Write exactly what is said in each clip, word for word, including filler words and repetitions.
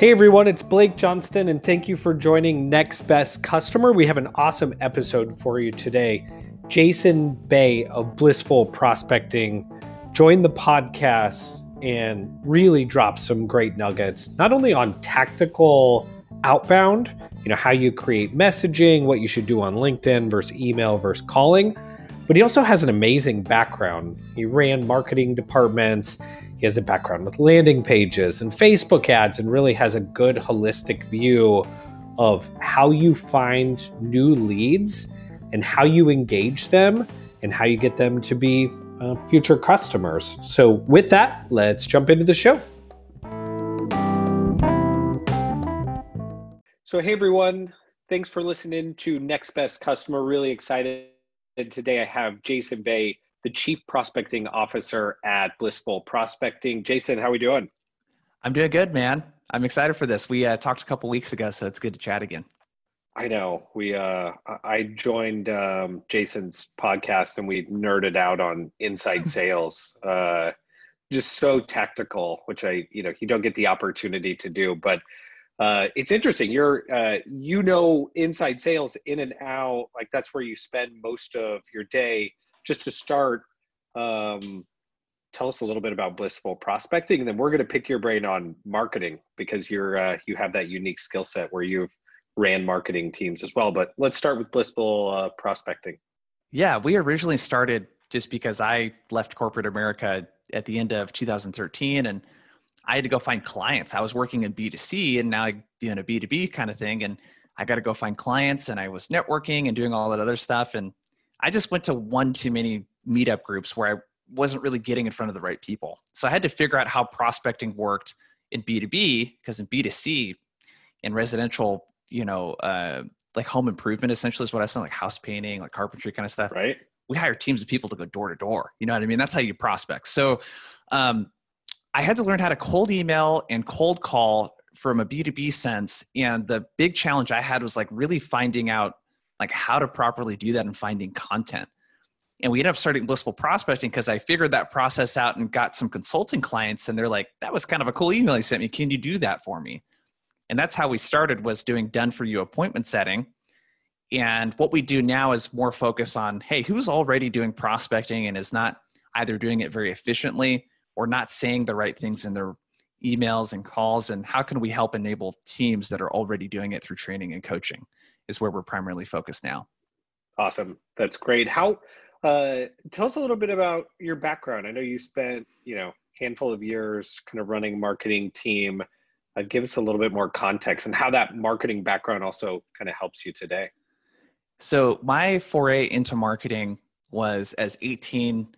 Hey everyone, it's Blake Johnston, and thank you for joining Next Best Customer. We have an awesome episode for you today. Jason Bay of Blissful Prospecting joined the podcast and really dropped some great nuggets, not only on tactical outbound, you know, how you create messaging, what you should do on LinkedIn versus email versus calling, but he also has an amazing background. He ran marketing departments. He has a background with landing pages and Facebook ads and really has a good holistic view of how you find new leads and how you engage them and how you get them to be uh, future customers. So with that, let's jump into the show. So hey everyone, thanks for listening to Next Best Customer. Really excited. And today I have Jason Bay, the Chief Prospecting Officer at Blissful Prospecting. Jason, how are we doing? I'm doing good, man. I'm excited for this. We uh, talked a couple weeks ago, so it's good to chat again. I know. We uh, I joined um, Jason's podcast and we nerded out on inside sales. Uh, just so tactical, which I, you know, you don't get the opportunity to do, but Uh, it's interesting. You're, uh, you know, inside sales in and out, like that's where you spend most of your day. Just to start, um, tell us a little bit about Blissful Prospecting, and then we're going to pick your brain on marketing because you're, uh, you have that unique skill set where you've ran marketing teams as well. But let's start with Blissful uh, Prospecting. Yeah, we originally started just because I left corporate America at the end of two thousand thirteen, and I had to go find clients. I was working in B two C and now I doing a B two B kind of thing. And I got to go find clients, and I was networking and doing all that other stuff. And I just went to one too many meetup groups where I wasn't really getting in front of the right people. So I had to figure out how prospecting worked in B two B, because in B two C, in residential, you know, uh, like home improvement essentially is what I sound like house painting, like carpentry kind of stuff. Right. We hire teams of people to go door to door. You know what I mean? That's how you prospect. So, um, I had to learn how to cold email and cold call from a B two B sense. And the big challenge I had was like really finding out like how to properly do that and finding content. And we ended up starting Blissful Prospecting because I figured that process out and got some consulting clients. And they're like, that was kind of a cool email you sent me. Can you do that for me? And that's how we started, was doing done for you appointment setting. And what we do now is more focused on, hey, who's already doing prospecting and is not either doing it very efficiently or not saying the right things in their emails and calls, and how can we help enable teams that are already doing it through training and coaching is where we're primarily focused now. Awesome. That's great. How, uh, tell us a little bit about your background. I know you spent, you know, handful of years kind of running a marketing team. Uh, give us a little bit more context and how that marketing background also kind of helps you today. So my foray into marketing was as eighteen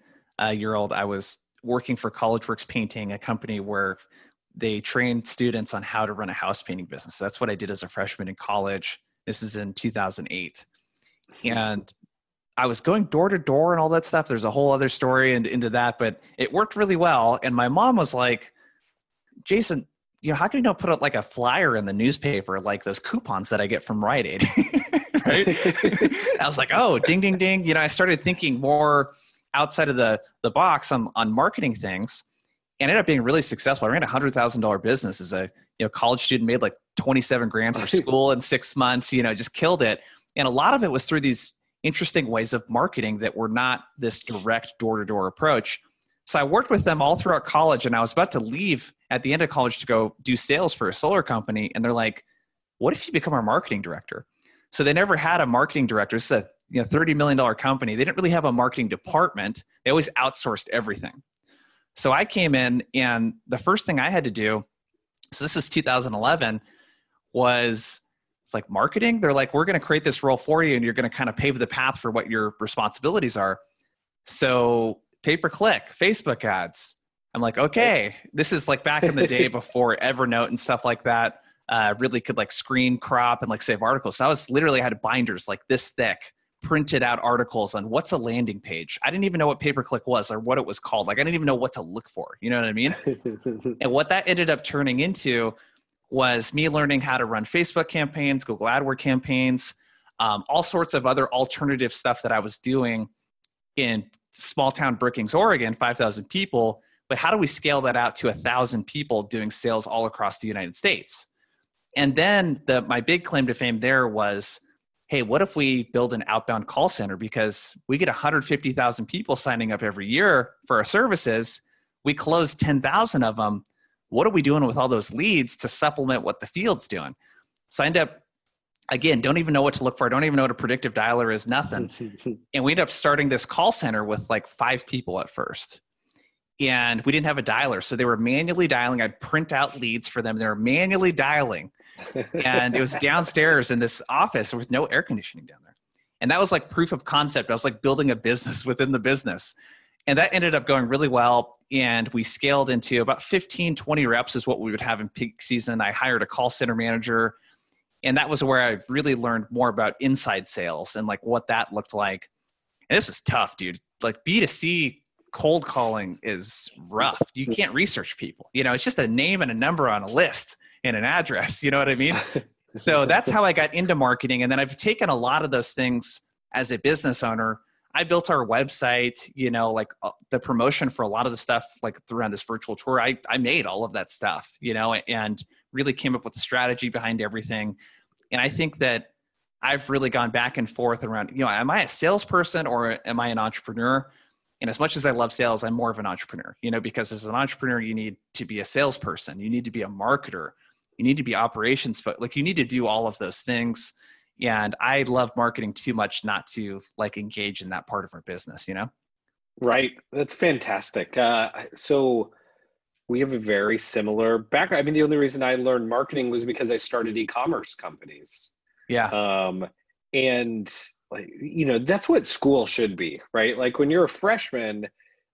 uh, year old, I was working for CollegeWorks Painting, a company where they train students on how to run a house painting business. So that's what I did as a freshman in college. This is in two thousand eight. And I was going door to door and all that stuff. There's a whole other story and into that, but it worked really well. And my mom was like, Jason, you know, how can you not put out like a flyer in the newspaper, like those coupons that I get from Rite Aid, right? I was like, oh, ding, ding, ding. You know, I started thinking more outside of the, the box on, on marketing things, and ended up being really successful. I ran a hundred thousand dollar business as a you know college student, made like twenty-seven grand for school in six months, you know, just killed it. And a lot of it was through these interesting ways of marketing that were not this direct door to door approach. So I worked with them all throughout college, and I was about to leave at the end of college to go do sales for a solar company. And they're like, what if you become our marketing director? So they never had a marketing director. This is a you know, thirty million dollar company. They didn't really have a marketing department. They always outsourced everything. So I came in, and the first thing I had to do, so this is two thousand eleven, was it's like marketing. They're like, we're going to create this role for you, and you're going to kind of pave the path for what your responsibilities are. So pay-per-click, Facebook ads. I'm like, okay, this is like back in the day before Evernote and stuff like that. Uh, really could like screen crop and like save articles. So I was literally I had binders like this thick, printed out articles on what's a landing page. I didn't even know what pay-per-click was or what it was called. Like I didn't even know what to look for. You know what I mean? And what that ended up turning into was me learning how to run Facebook campaigns, Google AdWords campaigns, um, all sorts of other alternative stuff that I was doing in small town Brookings, Oregon, five thousand people. But how do we scale that out to a thousand people doing sales all across the United States? And then the, my big claim to fame there was, hey, what if we build an outbound call center? Because we get one hundred fifty thousand people signing up every year for our services. We close ten thousand of them. What are we doing with all those leads to supplement what the field's doing? Signed up. Again, don't even know what to look for. I don't even know what a predictive dialer is, nothing. And we ended up starting this call center with like five people at first. And we didn't have a dialer. So they were manually dialing. I'd print out leads for them. They were manually dialing. And it was downstairs in this office. There was no air conditioning down there. And that was like proof of concept. I was like building a business within the business. And that ended up going really well. And we scaled into about fifteen, twenty reps is what we would have in peak season. I hired a call center manager. And that was where I really learned more about inside sales and like what that looked like. And this was tough, dude. Like B two C cold calling is rough. You can't research people. You know, it's just a name and a number on a list and an address. You know what I mean? So that's how I got into marketing. And then I've taken a lot of those things as a business owner. I built our website, you know, like the promotion for a lot of the stuff, like around this virtual tour, I, I made all of that stuff, you know, and really came up with the strategy behind everything. And I think that I've really gone back and forth around, you know, am I a salesperson or am I an entrepreneur? And as much as I love sales, I'm more of an entrepreneur, you know, because as an entrepreneur, you need to be a salesperson. You need to be a marketer. You need to be operations, but like you need to do all of those things. And I love marketing too much not to like engage in that part of our business, you know? Right. That's fantastic. Uh, so we have a very similar background. I mean, the only reason I learned marketing was because I started e-commerce companies. Yeah. Um, and like, you know, that's what school should be, right? Like when you're a freshman,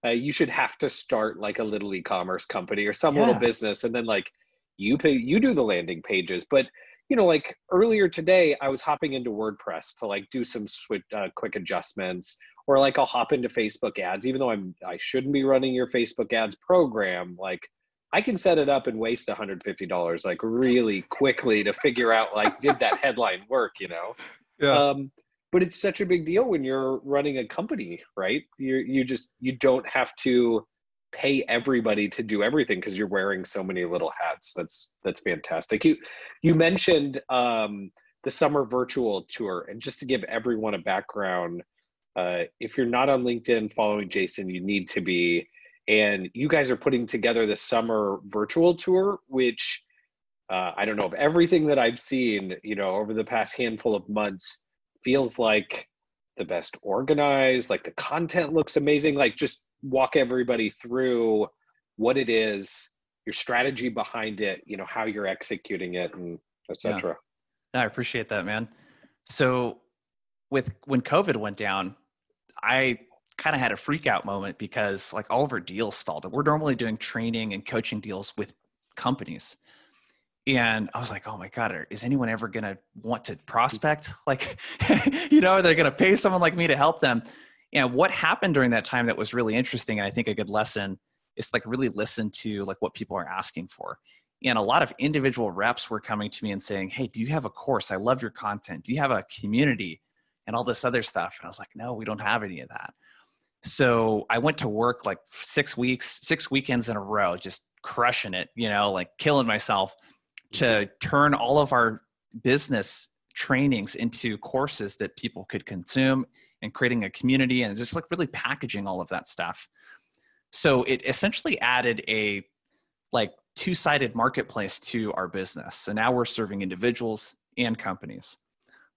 uh, you should have to start like a little e-commerce company or some yeah. little business. And then like you pay, you do the landing pages, but you know, like earlier today, I was hopping into WordPress to like do some switch, uh, quick adjustments, or like I'll hop into Facebook ads, even though I'm, I shouldn't be running your Facebook ads program. Like I can set it up and waste one hundred fifty dollars like really quickly to figure out, like, did that headline work, you know? Yeah. Um, but it's such a big deal when you're running a company, right? You you just, you don't have to pay everybody to do everything because you're wearing so many little hats. That's that's fantastic. You you mentioned um, the summer virtual tour, and just to give everyone a background, uh, if you're not on LinkedIn following Jason, you need to be. And you guys are putting together the summer virtual tour, which uh, I don't know, of everything that I've seen, you know, over the past handful of months, feels like the best organized. Like the content looks amazing. Like just walk everybody through what it is, your strategy behind it, you know, how you're executing it, and et cetera. Yeah. I appreciate that, man. So with, when COVID went down, I kind of had a freak out moment because like all of our deals stalled. We're normally doing training and coaching deals with companies. And I was like, oh my God, is anyone ever going to want to prospect? Like, you know, are they going to pay someone like me to help them? And what happened during that time that was really interesting, and I think a good lesson, is like really listen to like what people are asking for. And a lot of individual reps were coming to me and saying, hey, do you have a course? I love your content. Do you have a community? And all this other stuff. And I was like, no, we don't have any of that. So I went to work like six weeks, six weekends in a row, just crushing it, you know, like killing myself to turn all of our business trainings into courses that people could consume, and creating a community, and just like really packaging all of that stuff. So it essentially added a like two-sided marketplace to our business. So now we're serving individuals and companies.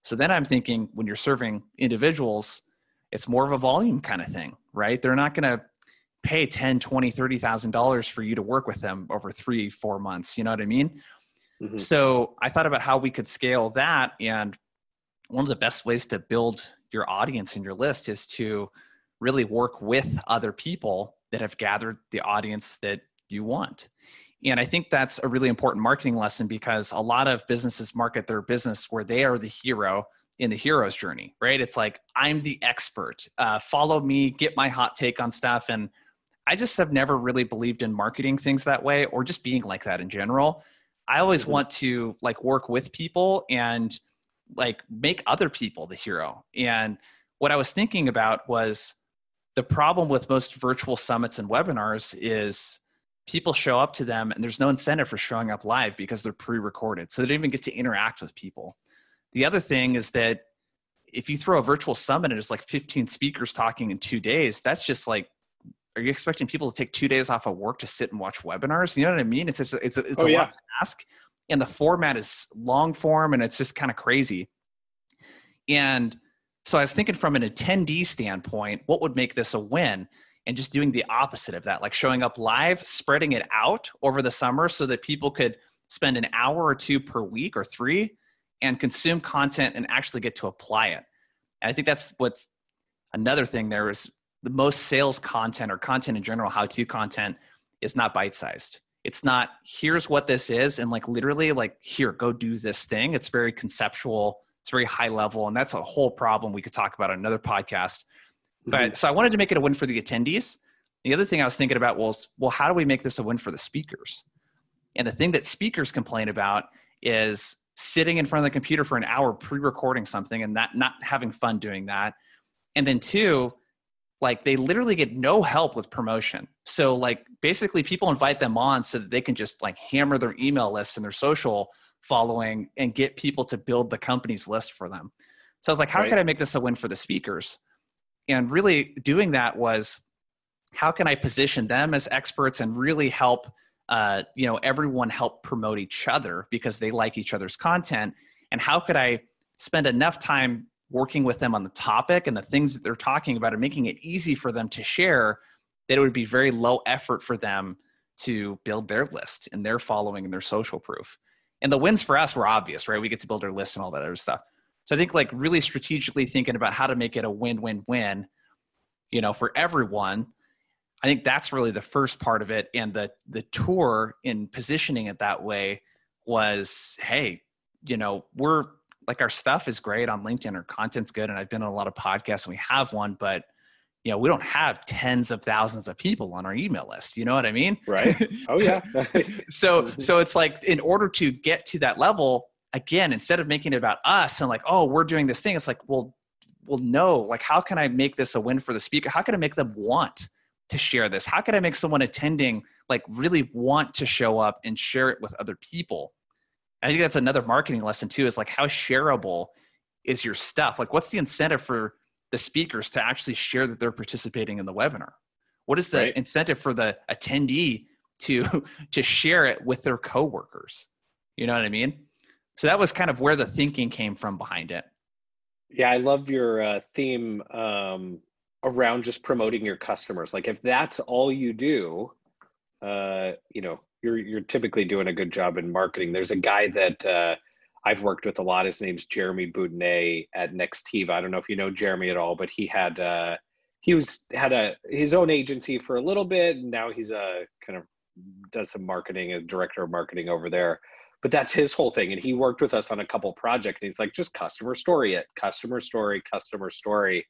So then I'm thinking when you're serving individuals, it's more of a volume kind of thing, right? They're not going to pay ten, twenty, thirty thousand dollars for you to work with them over three, four months. You know what I mean? Mm-hmm. So I thought about how we could scale that. And one of the best ways to build your audience and your list is to really work with other people that have gathered the audience that you want. And I think that's a really important marketing lesson, because a lot of businesses market their business where they are the hero in the hero's journey, right? It's like, I'm the expert, uh, follow me, get my hot take on stuff. And I just have never really believed in marketing things that way, or just being like that in general. I always mm-hmm. want to like work with people and like make other people the hero. And what I was thinking about was the problem with most virtual summits and webinars is people show up to them and there's no incentive for showing up live because they're pre-recorded. So they don't even get to interact with people. The other thing is that if you throw a virtual summit and there's like fifteen speakers talking in two days, that's just like, are you expecting people to take two days off of work to sit and watch webinars? You know what I mean? It's just, it's, it's oh, a yeah. lot to ask. And the format is long form and it's just kind of crazy. And so I was thinking from an attendee standpoint, what would make this a win? And just doing the opposite of that, like showing up live, spreading it out over the summer so that people could spend an hour or two per week or three and consume content and actually get to apply it. And I think that's what's another thing there is the most sales content or content in general, how-to content is not bite-sized. It's not, here's what this is. And like, literally like, here, go do this thing. It's very conceptual. It's very high level. And that's a whole problem we could talk about on another podcast. Mm-hmm. But so I wanted to make it a win for the attendees. The other thing I was thinking about was, well, how do we make this a win for the speakers? And the thing that speakers complain about is sitting in front of the computer for an hour, pre-recording something and not, not having fun doing that. And then two, like they literally get no help with promotion. So like basically people invite them on so that they can just like hammer their email lists and their social following and get people to build the company's list for them. So I was like, how right. can I make this a win for the speakers? And really doing that was, how can I position them as experts and really help, uh, you know, everyone help promote each other because they like each other's content. And how could I spend enough time working with them on the topic and the things that they're talking about and making it easy for them to share, that it would be very low effort for them to build their list and their following and their social proof. And the wins for us were obvious, right? We get to build our list and all that other stuff. So I think like really strategically thinking about how to make it a win-win-win, you know, for everyone. I think that's really the first part of it. And the the tour in positioning it that way was, hey, you know, we're like, our stuff is great on LinkedIn, our content's good. And I've been on a lot of podcasts and we have one, but you know, we don't have tens of thousands of people on our email list. You know what I mean? Right. Oh yeah. so, so it's like, in order to get to that level, again, instead of making it about us and like, oh, we're doing this thing, it's like, well, well, no, like, how can I make this a win for the speaker? How can I make them want to share this? How can I make someone attending like really want to show up and share it with other people? I think that's another marketing lesson too, is like, how shareable is your stuff? Like, what's the incentive for the speakers to actually share that they're participating in the webinar? What is the right. incentive for the attendee to, to share it with their coworkers? You know what I mean? So that was kind of where the thinking came from behind it. Yeah, I love your uh, theme um, around just promoting your customers. Like, if that's all you do, uh, you know, you're you're typically doing a good job in marketing. There's a guy that uh, I've worked with a lot. His name's Jeremy Boudinet at Nextiva. I don't know if you know Jeremy at all, but he had uh, he was had a his own agency for a little bit, and now he's a kind of does some marketing, a director of marketing over there. But that's his whole thing. And he worked with us on a couple projects and he's like, just customer story it, customer story, customer story.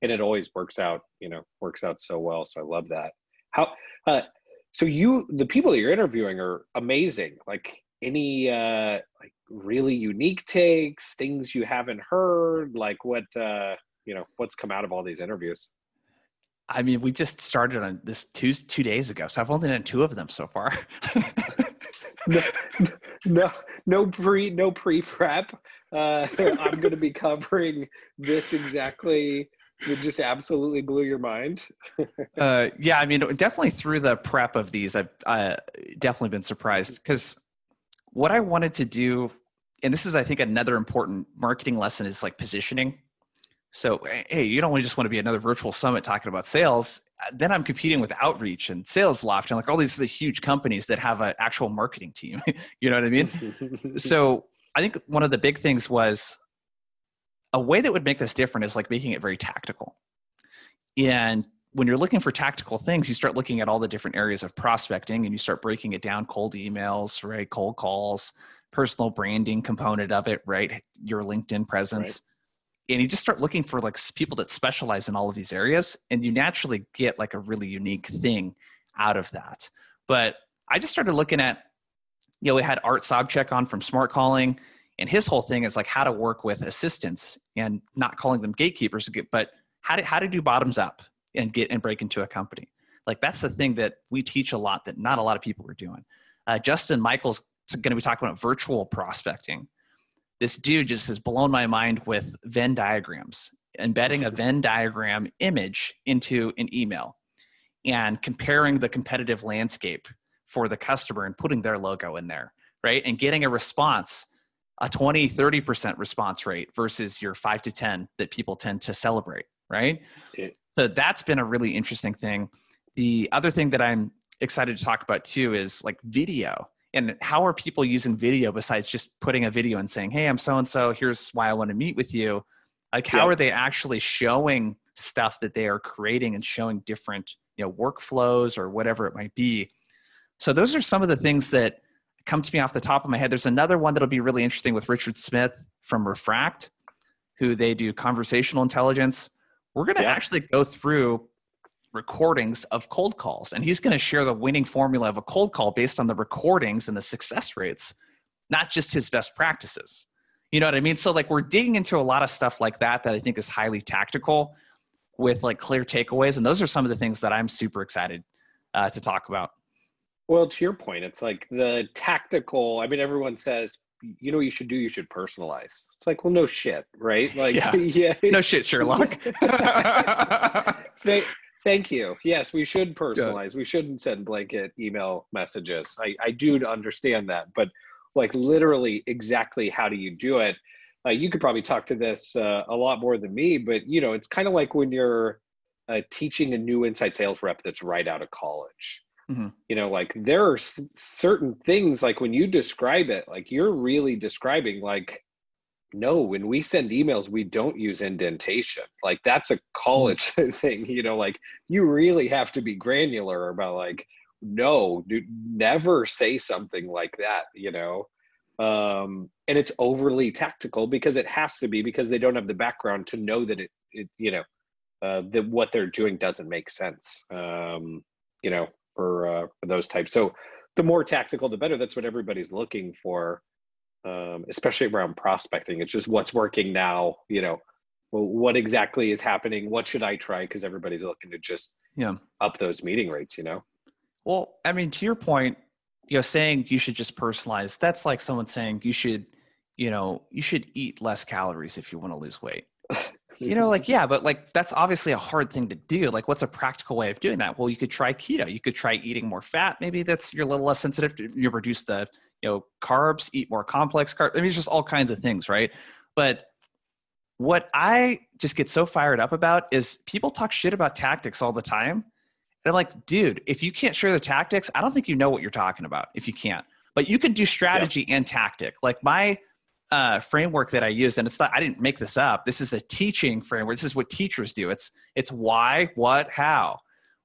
And it always works out, you know, works out so well. So I love that. How, uh, so you, the people that you're interviewing are amazing. Like any uh, like really unique takes, things you haven't heard, like what, uh, you know, what's come out of all these interviews? I mean, we just started on this two, two days ago. So I've only done two of them so far. No, no, no pre, no pre-prep. Uh, I'm going to be covering this exactly. It just absolutely blew your mind. uh, yeah, I mean, definitely through the prep of these, I've uh, definitely been surprised because what I wanted to do, and this is, I think, another important marketing lesson is like positioning. So, hey, you don't just want to be another virtual summit talking about sales. Then I'm competing with Outreach and Sales Loft and like all these, these huge companies that have an actual marketing team. You know what I mean? So I think one of the big things was a way that would make this different is like making it very tactical. And when you're looking for tactical things, you start looking at all the different areas of prospecting and you start breaking it down, cold emails, right? Cold calls, personal branding component of it, right? Your LinkedIn presence. Right. And you just start looking for like people that specialize in all of these areas and you naturally get like a really unique thing out of that. But I just started looking at, you know, we had Art Sobchak on from Smart Calling and his whole thing is like how to work with assistants and not calling them gatekeepers, but how to, how to do bottoms up and get and break into a company. Like, that's the thing that we teach a lot that not a lot of people are doing. Uh, Justin Michaels is going to be talking about virtual prospecting. This dude just has blown my mind with Venn diagrams, embedding a Venn diagram image into an email and comparing the competitive landscape for the customer and putting their logo in there, right? And getting a response, a twenty, thirty percent response rate versus your five to ten that people tend to celebrate, right? Okay. So that's been a really interesting thing. The other thing that I'm excited to talk about too is like video, and how are people using video besides just putting a video and saying, hey, I'm so-and-so, here's why I want to meet with you. Like, how yeah. are they actually showing stuff that they are creating and showing different, you know, workflows or whatever it might be. So those are some of the things that come to me off the top of my head. There's another one that'll be really interesting with Richard Smith from Refract, who they do conversational intelligence. We're going to yeah. actually go through recordings of cold calls, and he's going to share the winning formula of a cold call based on the recordings and the success rates, not just his best practices. You know what I mean? So like, we're digging into a lot of stuff like that, that I think is highly tactical with like clear takeaways. And those are some of the things that I'm super excited uh, to talk about. Well, to your point, it's like the tactical, I mean, everyone says, you know what you should do? You should personalize. It's like, well, no shit, right? Like, yeah. yeah. No shit, Sherlock. thank, thank you. Yes, we should personalize. Good. We shouldn't send blanket email messages. I, I do understand that, but like literally exactly how do you do it? Uh, you could probably talk to this uh, a lot more than me, but you know, it's kind of like when you're uh, teaching a new inside sales rep that's right out of college. Mm-hmm. You know, like there are c- certain things, like when you describe it, like you're really describing like, no, when we send emails, we don't use indentation. Like that's a college mm-hmm. thing, you know, like you really have to be granular about like, no, dude, never say something like that, you know? Um, and it's overly tactical because it has to be, because they don't have the background to know that it, it you know, uh, that what they're doing doesn't make sense, um, you know? For, uh, for those types. So the more tactical, the better. That's what everybody's looking for, um, especially around prospecting. It's just what's working now, you know, well, what exactly is happening? What should I try? Because everybody's looking to just yeah. up those meeting rates, you know? Well, I mean, to your point, you know, saying you should just personalize, that's like someone saying you should, you know, you should eat less calories if you want to lose weight. You know, like, yeah, but like, that's obviously a hard thing to do. Like, what's a practical way of doing that? Well, you could try keto. You could try eating more fat. Maybe that's, you're a little less sensitive to, you reduce the, you know, carbs, eat more complex carbs. I mean, it's just all kinds of things, right? But what I just get so fired up about is people talk shit about tactics all the time. They're like, dude, if you can't share the tactics, I don't think you know what you're talking about if you can't. But you can do strategy yeah. and tactic. Like my Uh, framework that I use, and it's not, I didn't make this up. This is a teaching framework. This is what teachers do. It's it's why, what, how.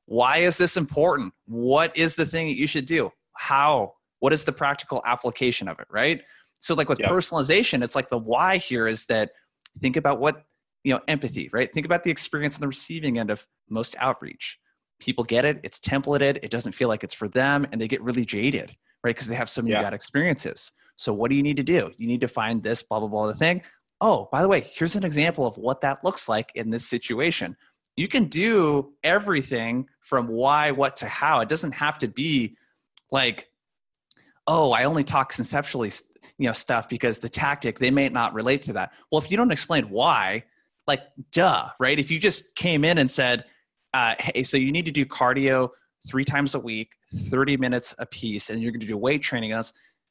Why is this important? What is the thing that you should do? How? What is the practical application of it, right? So like with yep. personalization, it's like the why here is that think about what, you know, empathy, right? Think about the experience on the receiving end of most outreach. People get it. It's templated. It doesn't feel like it's for them, and they get really jaded, right? Because they have so many yeah. bad experiences. So what do you need to do? You need to find this, blah, blah, blah, the thing. Oh, by the way, here's an example of what that looks like in this situation. You can do everything from why, what to how. It doesn't have to be like, oh, I only talk conceptually, you know, stuff because the tactic, they may not relate to that. Well, if you don't explain why, like, duh, right? If you just came in and said, uh, hey, so you need to do cardio three times a week, thirty minutes a piece, and you're going to do weight training. And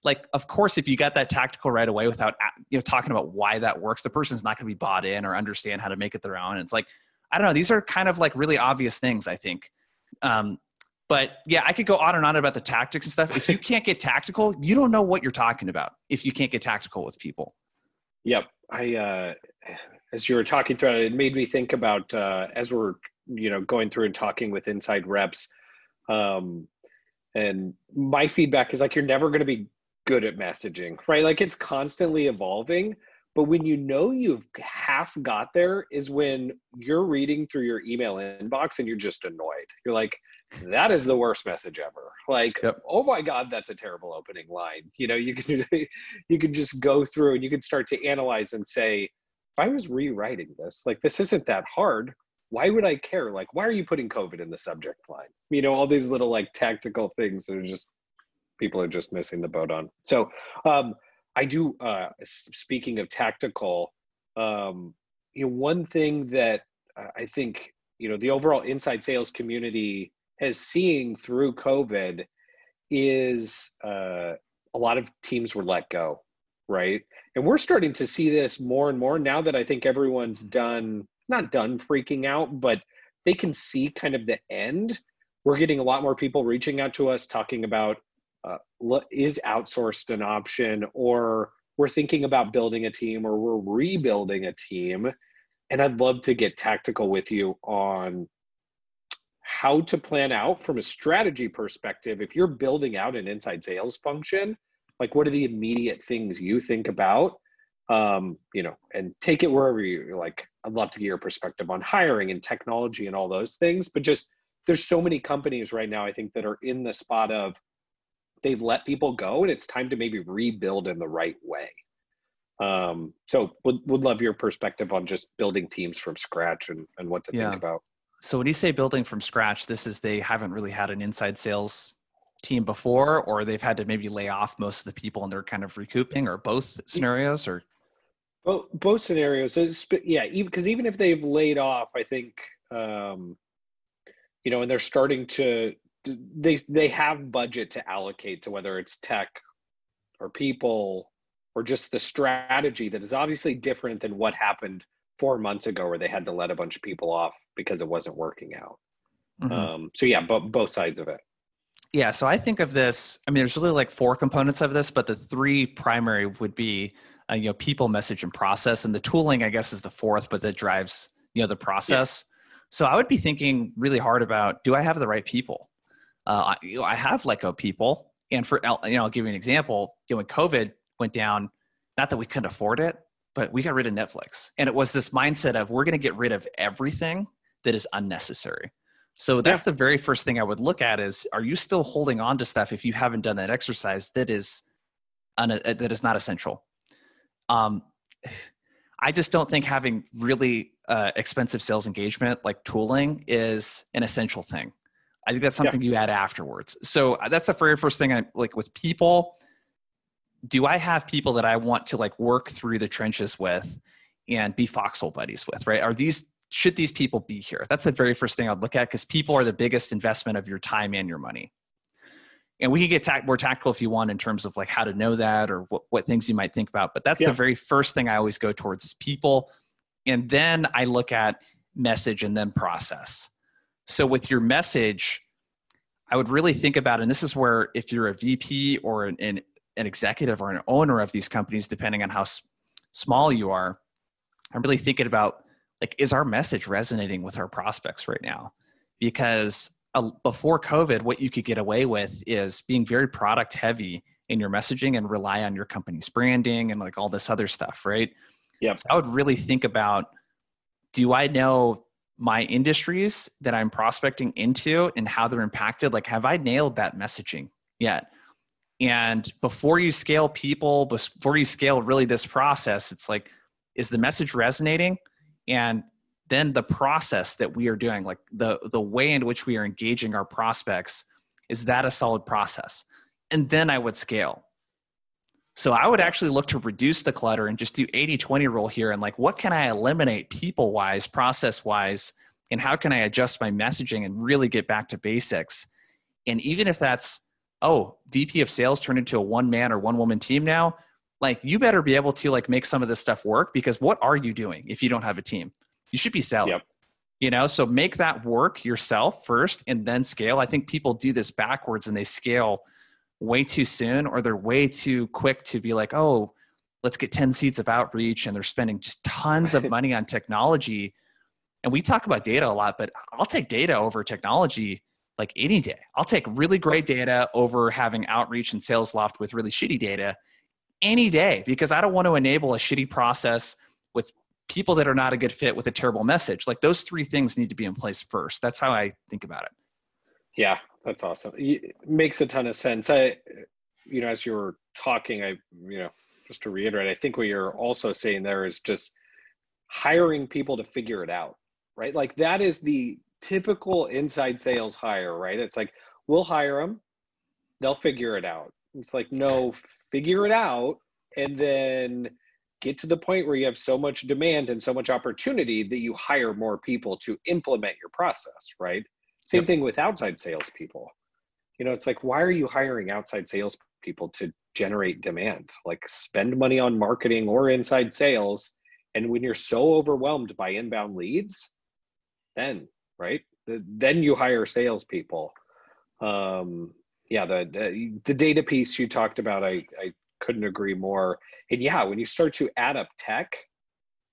like, of course, if you got that tactical right away without, you know, talking about why that works, the person's not going to be bought in or understand how to make it their own. And it's like, I don't know, these are kind of like really obvious things, I think. Um, but yeah, I could go on and on about the tactics and stuff. If you can't get tactical, you don't know what you're talking about if you can't get tactical with people. Yep. I, uh, as you were talking through it, it made me think about, uh, as we're, you know, going through and talking with inside reps, Um, and my feedback is like, you're never going to be good at messaging, right? Like it's constantly evolving, but when you know you've half got there is when you're reading through your email inbox and you're just annoyed. You're like, that is the worst message ever. Like, yep. oh my God, that's a terrible opening line. You know, you can, you can just go through and you can start to analyze and say, if I was rewriting this, like, this isn't that hard. why would I care? Like, why are you putting COVID in the subject line? You know, all these little like tactical things that are just, people are just missing the boat on. So um, I do, uh, speaking of tactical, um, you know, one thing that I think, you know, the overall inside sales community has seen through COVID is uh, a lot of teams were let go, right? And we're starting to see this more and more now that I think everyone's done, not done freaking out, but they can see kind of the end. We're getting a lot more people reaching out to us talking about uh, is outsourced an option, or we're thinking about building a team, or we're rebuilding a team. And I'd love to get tactical with you on how to plan out from a strategy perspective. If you're building out an inside sales function, like what are the immediate things you think about? Um, you know, and take it wherever you like. I'd love to get your perspective on hiring and technology and all those things, but just there's so many companies right now, I think, that are in the spot of they've let people go and it's time to maybe rebuild in the right way. Um, so would, would love your perspective on just building teams from scratch and, and what to yeah. think about. So when you say building from scratch, this is they haven't really had an inside sales team before, or they've had to maybe lay off most of the people and they're kind of recouping, or both scenarios, or? Both, both scenarios. It's, yeah, because even, even if they've laid off, I think, um, you know, and they're starting to, they they have budget to allocate to whether it's tech or people or just the strategy that is obviously different than what happened four months ago where they had to let a bunch of people off because it wasn't working out. Mm-hmm. Um, so yeah, but both sides of it. Yeah. So I think of this, I mean, there's really like four components of this, but the three primary would be, uh, you know, people, message, and process. And the tooling, I guess, is the fourth, but that drives, you know, the process. Yeah. So I would be thinking really hard about, do I have the right people? Uh, I, you know, I have let go people. And for, you know, I'll give you an example. You know, when COVID went down, not that we couldn't afford it, but we got rid of Netflix. And it was this mindset of, we're going to get rid of everything that is unnecessary. So that's yeah. the very first thing I would look at is, are you still holding on to stuff if you haven't done that exercise that is un- that is not essential? Um, I just don't think having really uh, expensive sales engagement like tooling is an essential thing. I think that's something yeah. you add afterwards. So that's the very first thing I like with people. Do I have people that I want to like work through the trenches with and be foxhole buddies with, right? Are these Should these people be here? That's the very first thing I'd look at, because people are the biggest investment of your time and your money. And we can get tact- more tactical if you want in terms of like how to know that, or what, what things you might think about. But that's yeah. the very first thing I always go towards is people. And then I look at message and then process. So with your message, I would really think about, and this is where if you're a V P or an, an, an executive or an owner of these companies, depending on how s- small you are, I'm really thinking about, like, is our message resonating with our prospects right now? Because uh, before COVID, what you could get away with is being very product heavy in your messaging and rely on your company's branding and like all this other stuff, right? Yeah. So I would really think about, do I know my industries that I'm prospecting into and how they're impacted? Like, have I nailed that messaging yet? And before you scale people, before you scale really this process, it's like, is the message resonating? And then the process that we are doing, like the, the way in which we are engaging our prospects, is that a solid process? And then I would scale. So I would actually look to reduce the clutter and just do eighty twenty rule here. And like, what can I eliminate people-wise, process-wise, and how can I adjust my messaging and really get back to basics? And even if that's, oh, V P of sales turned into a one-man or one-woman team now, like, you better be able to like make some of this stuff work, because what are you doing if you don't have a team? You should be selling, yep. you know? So make that work yourself first and then scale. I think people do this backwards and they scale way too soon, or they're way too quick to be like, oh, let's get ten seats of outreach, and they're spending just tons of money on technology. And we talk about data a lot, but I'll take data over technology like any day. I'll take really great data over having outreach and Sales Loft with really shitty data any day, because I don't want to enable a shitty process with people that are not a good fit with a terrible message. Like, those three things need to be in place first. That's how I think about it. Yeah, that's awesome. It makes a ton of sense. I, you know, as you were talking, I, you know, just to reiterate, I think what you're also saying there is just hiring people to figure it out, right? Like that is the typical inside sales hire, right? It's like, we'll hire them, they'll figure it out. It's like, no, figure it out and then get to the point where you have so much demand and so much opportunity that you hire more people to implement your process, right? Same yep. thing with outside salespeople. You know, it's like, why are you hiring outside salespeople to generate demand? Like, spend money on marketing or inside sales. And when you're so overwhelmed by inbound leads, then, right? Then you hire salespeople. Um, yeah, the, the the data piece you talked about, I, I couldn't agree more. And yeah, when you start to add up tech,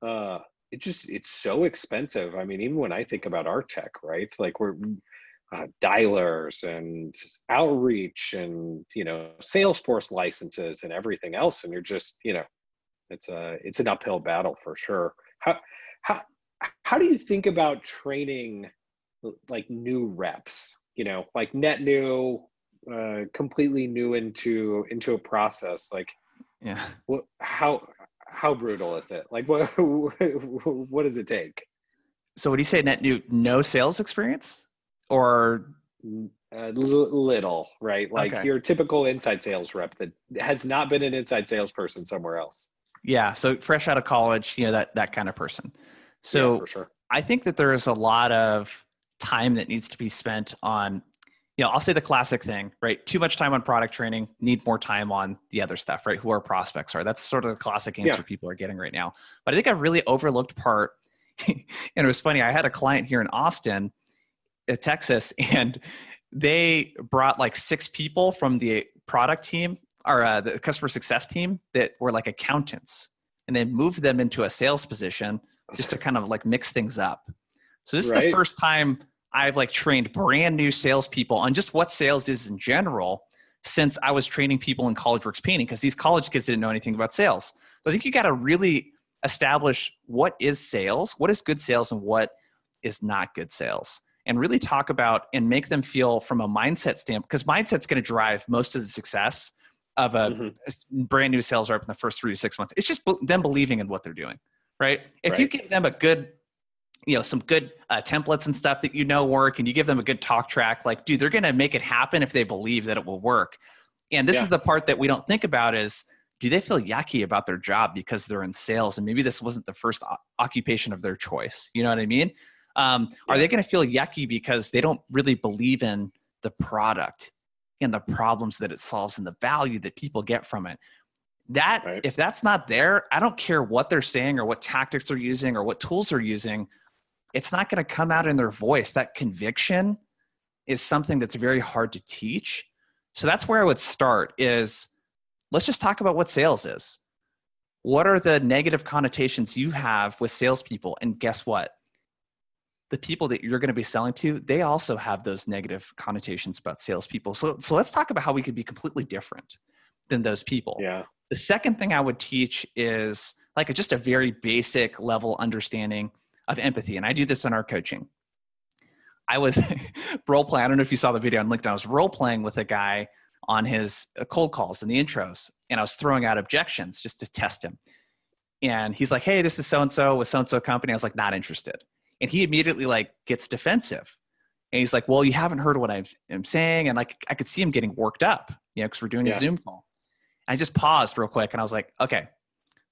uh, it just, it's so expensive. I mean, even when I think about our tech, right? Like we're uh, dialers and outreach and, you know, Salesforce licenses and everything else. And you're just, you know, it's a, it's an uphill battle for sure. How, how, how do you think about training like new reps, you know, like net new, uh, completely new into, into a process? Like, yeah, what, how, how brutal is it? Like, what, what does it take? So what do you say, net new, no sales experience or a little, right? Like okay. your typical inside sales rep that has not been an inside salesperson somewhere else. Yeah. So fresh out of college, you know, that, that kind of person. So yeah, for sure. I think that there is a lot of time that needs to be spent on, you know, I'll say the classic thing, right? Too much time on product training, need more time on the other stuff, right? Who our prospects are. That's sort of the classic answer yeah. people are getting right now. But I think I really overlooked part. And it was funny. I had a client here in Austin, Texas, and they brought like six people from the product team or uh, the customer success team that were like accountants, and they moved them into a sales position just to kind of like mix things up. So this right. is the first time I've like trained brand new salespeople on just what sales is in general, since I was training people in CollegeWorks Painting, because these college kids didn't know anything about sales. So I think you got to really establish what is sales, what is good sales and what is not good sales, and really talk about and make them feel from a mindset standpoint, because mindset's going to drive most of the success of a, mm-hmm. a brand new sales rep in the first three to six months. It's just them believing in what they're doing, right? If right. you give them a good, you know, some good uh, templates and stuff that you know work, and you give them a good talk track, like, dude, they're going to make it happen if they believe that it will work. And this yeah. is the part that we don't think about is, do they feel yucky about their job because they're in sales and maybe this wasn't the first o- occupation of their choice? You know what I mean? Um, yeah. Are they going to feel yucky because they don't really believe in the product and the problems that it solves and the value that people get from it? That, right. if that's not there, I don't care what they're saying or what tactics they're using or what tools they're using. It's not going to come out in their voice. That conviction is something that's very hard to teach. So that's where I would start is, let's just talk about what sales is. What are the negative connotations you have with salespeople? And guess what? The people that you're going to be selling to, they also have those negative connotations about salespeople. So, so let's talk about how we could be completely different than those people. Yeah. The second thing I would teach is like a, just a very basic level understanding of empathy. And I do this in our coaching. I was role playing. I don't know if you saw the video on LinkedIn. I was role playing with a guy on his cold calls and the intros. And I was throwing out objections just to test him. And he's like, hey, this is so-and-so with so-and-so company. I was like, not interested. And he immediately like gets defensive. And he's like, well, you haven't heard what I am saying. And like, I could see him getting worked up, you know, because we're doing yeah. a Zoom call. And I just paused real quick. And I was like, okay,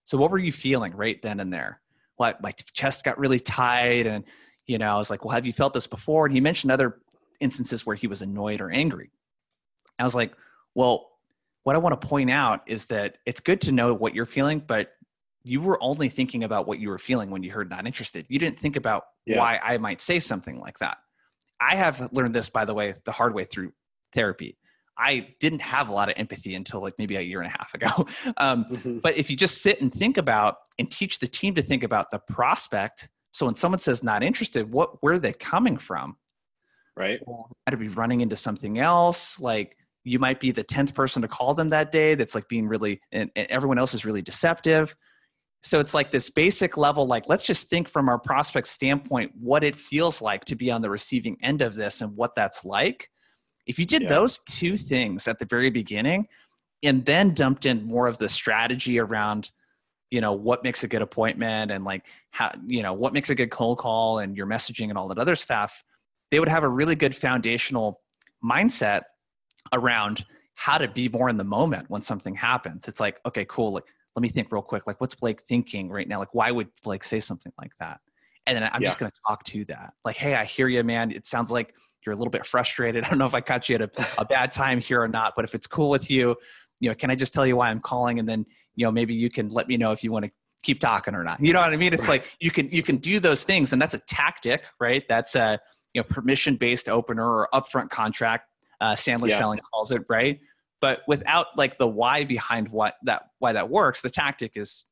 so what were you feeling right then and there? Well, my chest got really tight, and, you know, I was like, well, have you felt this before? And he mentioned other instances where he was annoyed or angry. I was like, well, what I want to point out is that it's good to know what you're feeling, but you were only thinking about what you were feeling when you heard not interested. You didn't think about yeah. why I might say something like that. I have learned this, by the way, the hard way through therapy. I didn't have a lot of empathy until like maybe a year and a half ago. Um, mm-hmm. But if you just sit and think about and teach the team to think about the prospect. So when someone says not interested, what, where are they coming from? Right. Well, they might be running into something else. Like you might be the tenth person to call them that day. That's like being really, and, and everyone else is really deceptive. So it's like this basic level, like let's just think from our prospect standpoint, what it feels like to be on the receiving end of this and what that's like. If you did yeah. those two things at the very beginning and then dumped in more of the strategy around, you know, what makes a good appointment and like how, you know, what makes a good cold call and your messaging and all that other stuff, they would have a really good foundational mindset around how to be more in the moment when something happens. It's like, okay, cool. Like, let me think real quick. Like, what's Blake thinking right now? Like, why would Blake say something like that? And then I'm yeah. just going to talk to that. Like, hey, I hear you, man. It sounds like you're a little bit frustrated. I don't know if I caught you at a, a bad time here or not, but if it's cool with you, you know, can I just tell you why I'm calling? And then, you know, maybe you can let me know if you want to keep talking or not. You know what I mean? It's like, you can, you can do those things, and that's a tactic, right? That's a, you know, permission-based opener or upfront contract, uh, Sandler yeah. Selling calls it, right? But without like the why behind what that, why that works, the tactic is,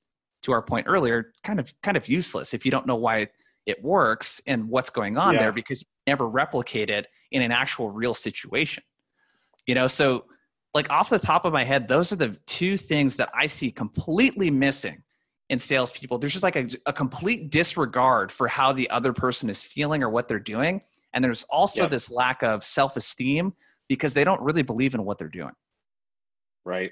to our point earlier, kind of, kind of useless if you don't know why it works and what's going on yeah. there, because you never replicate it in an actual real situation, you know? So like off the top of my head, those are the two things that I see completely missing in salespeople. There's just like a, a complete disregard for how the other person is feeling or what they're doing. And there's also yep. this lack of self-esteem because they don't really believe in what they're doing. Right.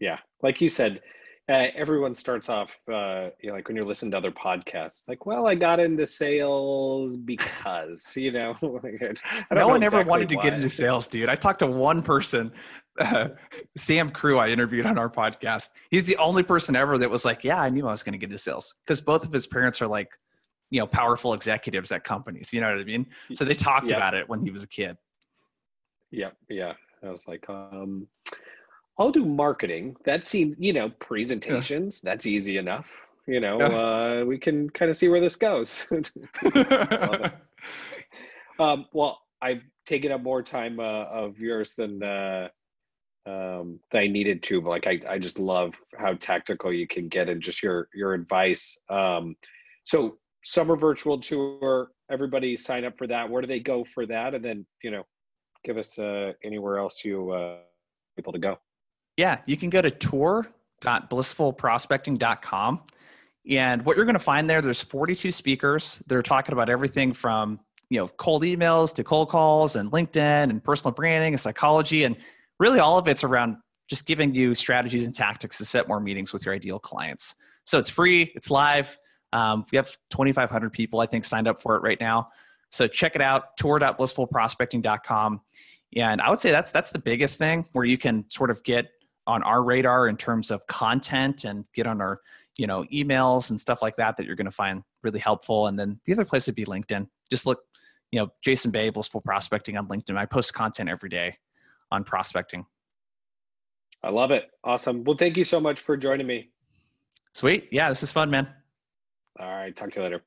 Yeah. Like you said, uh, everyone starts off, uh, you know, like when you're listening to other podcasts, like, well, I got into sales because, you know, I don't no know one ever exactly wanted to why. Get into sales, dude. I talked to one person, uh, Sam Crew, I interviewed on our podcast. He's the only person ever that was like, yeah, I knew I was going to get into sales, because both of his parents are like, you know, powerful executives at companies, you know what I mean? So they talked yeah. about it when he was a kid. Yeah. Yeah. I was like, um, I'll do marketing. That seems, you know, presentations, yeah. that's easy enough. You know, yeah. uh, we can kind of see where this goes. um, well, I've taken up more time uh, of yours than, uh, um, than I needed to, but like, I, I just love how tactical you can get and just your, your advice. Um, so summer virtual tour, everybody sign up for that. Where do they go for that? And then, you know, give us uh, anywhere else you uh, people to go. Yeah, you can go to tour dot blissful prospecting dot com. And what you're going to find there, there's forty-two speakers. They're talking about everything from, you know, cold emails to cold calls and LinkedIn and personal branding and psychology. And really all of it's around just giving you strategies and tactics to set more meetings with your ideal clients. So it's free, it's live. Um, we have twenty-five hundred people, I think, signed up for it right now. So check it out, tour dot blissful prospecting dot com. And I would say that's, that's the biggest thing where you can sort of get on our radar in terms of content and get on our, you know, emails and stuff like that, that you're going to find really helpful. And then the other place would be LinkedIn. Just look, you know, Jason Bay, Blissful Prospecting on LinkedIn. I post content every day on prospecting. I love it. Awesome. Well, thank you so much for joining me. Sweet. Yeah, this is fun, man. All right. Talk to you later.